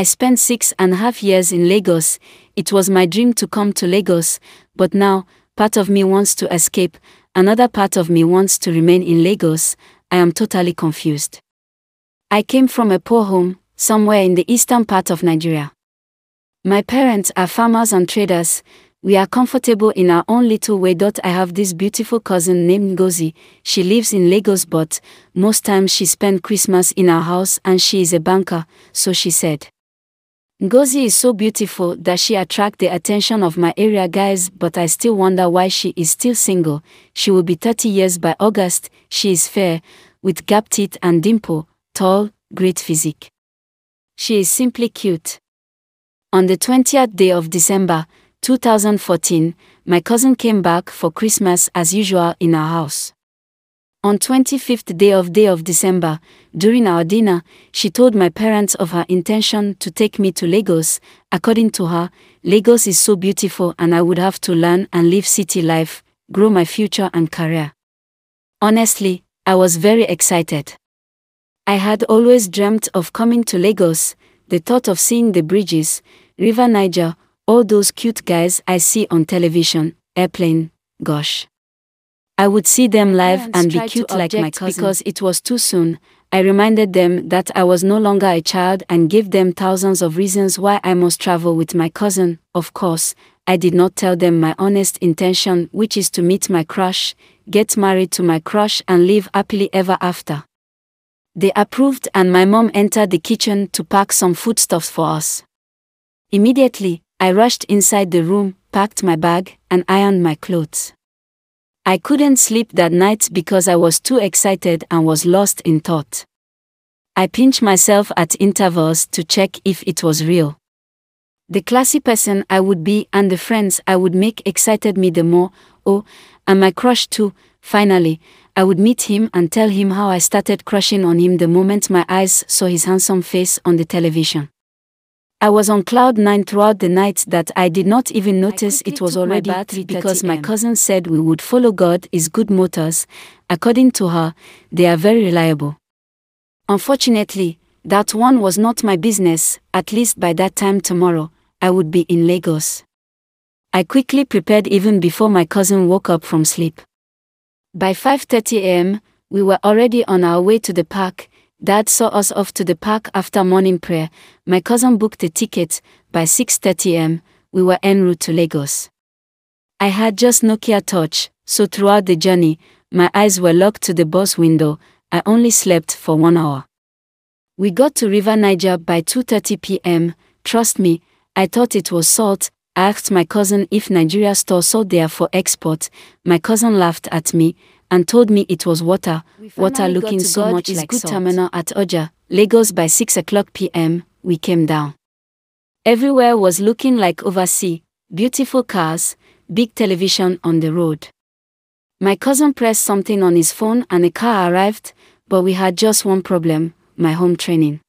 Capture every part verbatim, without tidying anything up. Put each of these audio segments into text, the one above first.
I spent six and a half years in Lagos. It was my dream to come to Lagos, but now, part of me wants to escape, another part of me wants to remain in Lagos. I am totally confused. I came from a poor home, somewhere in the eastern part of Nigeria. My parents are farmers and traders. We are comfortable in our own little way. I have this beautiful cousin named Ngozi. She lives in Lagos, but most times she spends Christmas in our house, and she is a banker, so she said. Ngozi is so beautiful that she attracts the attention of my area guys, but I still wonder why she is still single. She will be thirty years by August. She is fair, with gapped teeth and dimple, tall, great physique. She is simply cute. On the twentieth day of December, two thousand fourteen, my cousin came back for Christmas as usual in our house. On twenty-fifth day of day of December, during our dinner, she told my parents of her intention to take me to Lagos. According to her, Lagos is so beautiful and I would have to learn and live city life, grow my future and career. Honestly, I was very excited. I had always dreamt of coming to Lagos. The thought of seeing the bridges, River Niger, all those cute guys I see on television, airplane, gosh. I would see them live and be cute like my cousin. Because it was too soon, I reminded them that I was no longer a child and gave them thousands of reasons why I must travel with my cousin. Of course, I did not tell them my honest intention, which is to meet my crush, get married to my crush and live happily ever after. They approved and my mom entered the kitchen to pack some foodstuffs for us. Immediately, I rushed inside the room, packed my bag, and ironed my clothes. I couldn't sleep that night because I was too excited and was lost in thought. I pinched myself at intervals to check if it was real. The classy person I would be and the friends I would make excited me the more. Oh, and my crush too. Finally, I would meet him and tell him how I started crushing on him the moment my eyes saw his handsome face on the television. I was on cloud nine throughout the night that I did not even notice it was already three thirty because my cousin said we would follow God is good motors. According to her, they are very reliable. Unfortunately, that one was not my business. At least by that time tomorrow, I would be in Lagos. I quickly prepared even before my cousin woke up from sleep. By five thirty a m, we were already on our way to the park. Dad saw us off to the park after morning prayer. My cousin booked a ticket. By six thirty a m, we were en route to Lagos. I had just Nokia Touch, so throughout the journey, my eyes were locked to the bus window. I only slept for one hour. We got to River Niger by two thirty p m Trust me, I thought it was salt. I asked my cousin if Nigeria store salt there for export. My cousin laughed at me and told me it was water, water looking so much like salt. Terminal at Oja, Lagos by six o'clock p m, we came down. Everywhere was looking like overseas, beautiful cars, big television on the road. My cousin pressed something on his phone and a car arrived, but we had just one problem, my home training.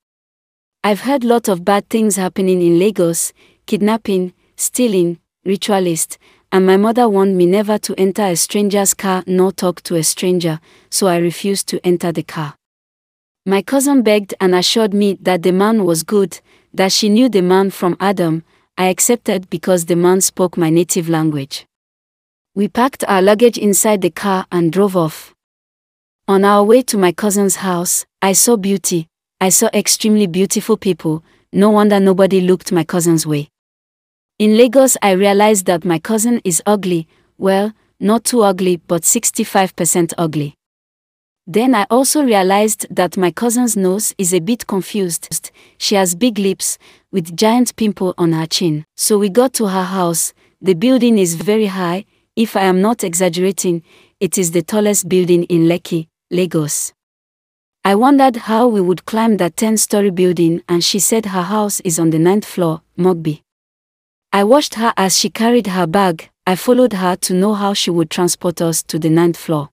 I've heard lot of bad things happening in Lagos, kidnapping, stealing, ritualist, and my mother warned me never to enter a stranger's car nor talk to a stranger, so I refused to enter the car. My cousin begged and assured me that the man was good, that she knew the man from Adam. I accepted because the man spoke my native language. We packed our luggage inside the car and drove off. On our way to my cousin's house, I saw beauty. I saw extremely beautiful people. No wonder nobody looked my cousin's way. In Lagos, I realized that my cousin is ugly, well, not too ugly but sixty-five percent ugly. Then I also realized that my cousin's nose is a bit confused. She has big lips, with giant pimple on her chin. So we got to her house. The building is very high. If I am not exaggerating, it is the tallest building in Lekki, Lagos. I wondered how we would climb that ten-story building, and she said her house is on the ninth floor, Mugby. I watched her as she carried her bag. I followed her to know how she would transport us to the ninth floor.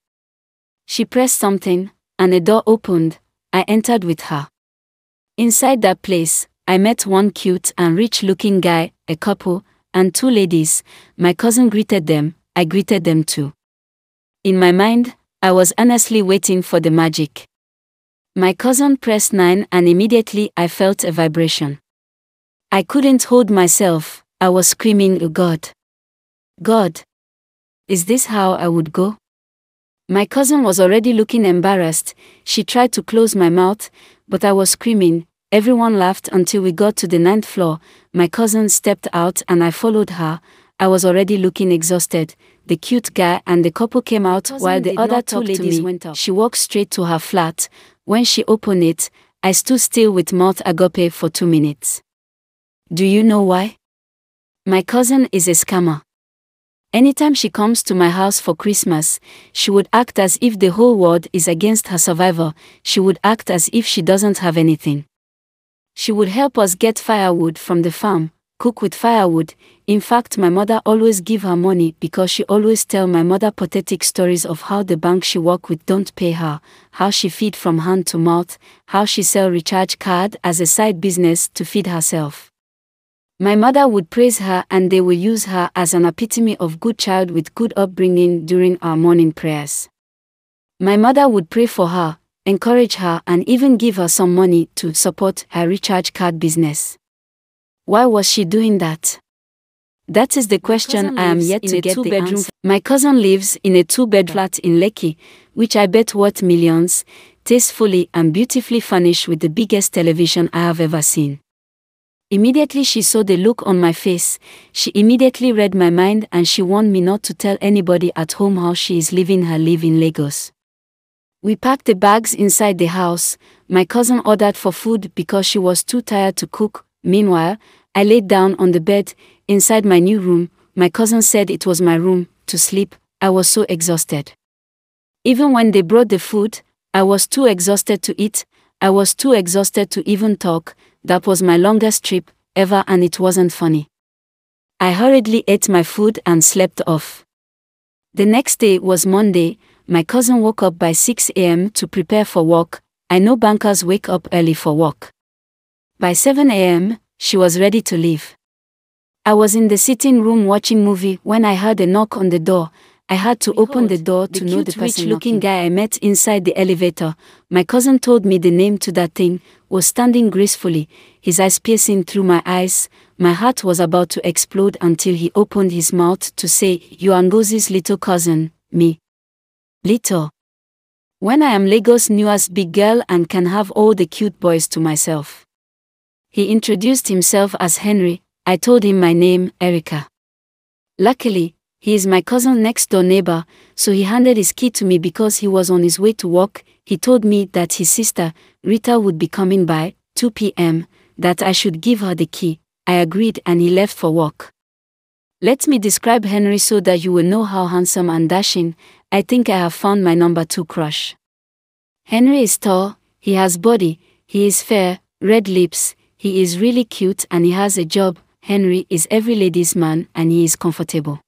She pressed something, and a door opened. I entered with her. Inside that place, I met one cute and rich-looking guy, a couple, and two ladies. My cousin greeted them. I greeted them too. In my mind, I was earnestly waiting for the magic. My cousin pressed nine and immediately I felt a vibration. I couldn't hold myself. I was screaming, "Oh God. God. Is this how I would go?" My cousin was already looking embarrassed. She tried to close my mouth, but I was screaming. Everyone laughed until we got to the ninth floor. My cousin stepped out and I followed her. I was already looking exhausted. The cute guy and the couple came out while the other two ladies went up. She walked straight to her flat. When she opened it, I stood still with mouth agape for two minutes. Do you know why? My cousin is a scammer. Anytime she comes to my house for Christmas, she would act as if the whole world is against her survival. She would act as if she doesn't have anything. She would help us get firewood from the farm, cook with firewood. In fact, my mother always give her money because she always tell my mother pathetic stories of how the bank she work with don't pay her, how she feed from hand to mouth, how she sell recharge card as a side business to feed herself. My mother would praise her and they would use her as an epitome of good child with good upbringing during our morning prayers. My mother would pray for her, encourage her and even give her some money to support her recharge card business. Why was she doing that? That is the question I am yet to get the answer. My cousin lives in a two-bed flat in Lekki, which I bet worth millions, tastefully and beautifully furnished with the biggest television I have ever seen. Immediately she saw the look on my face, she immediately read my mind and she warned me not to tell anybody at home how she is living her life in Lagos. We packed the bags inside the house. My cousin ordered for food because she was too tired to cook. Meanwhile, I laid down on the bed, inside my new room. My cousin said it was my room, to sleep. I was so exhausted. Even when they brought the food, I was too exhausted to eat, I was too exhausted to even talk. That was my longest trip ever and it wasn't funny. I hurriedly ate my food and slept off. The next day was Monday. My cousin woke up by six a m to prepare for work. I know bankers wake up early for work. By seven a m, she was ready to leave. I was in the sitting room watching movie when I heard a knock on the door. I had to Behold, open the door to the know the rich-looking guy I met inside the elevator. My cousin told me the name to that thing, was standing gracefully, his eyes piercing through my eyes. My heart was about to explode until he opened his mouth to say, "You are Ngozi's little cousin, me. Little. When I am Lagos' newest big girl and can have all the cute boys to myself." He introduced himself as Henry. I told him my name, Erica. Luckily, he is my cousin next door neighbor, so he handed his key to me because he was on his way to work. He told me that his sister, Rita, would be coming by two p m, that I should give her the key. I agreed and he left for work. Let me describe Henry so that you will know how handsome and dashing. I think I have found my number two crush. Henry is tall, he has body, he is fair, red lips, he is really cute and he has a job. Henry is every lady's man and he is comfortable.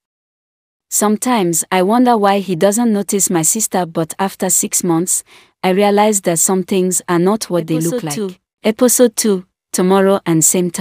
Sometimes I wonder why he doesn't notice my sister, but after six months, I realized that some things are not what they look like. Episode two, tomorrow and same time.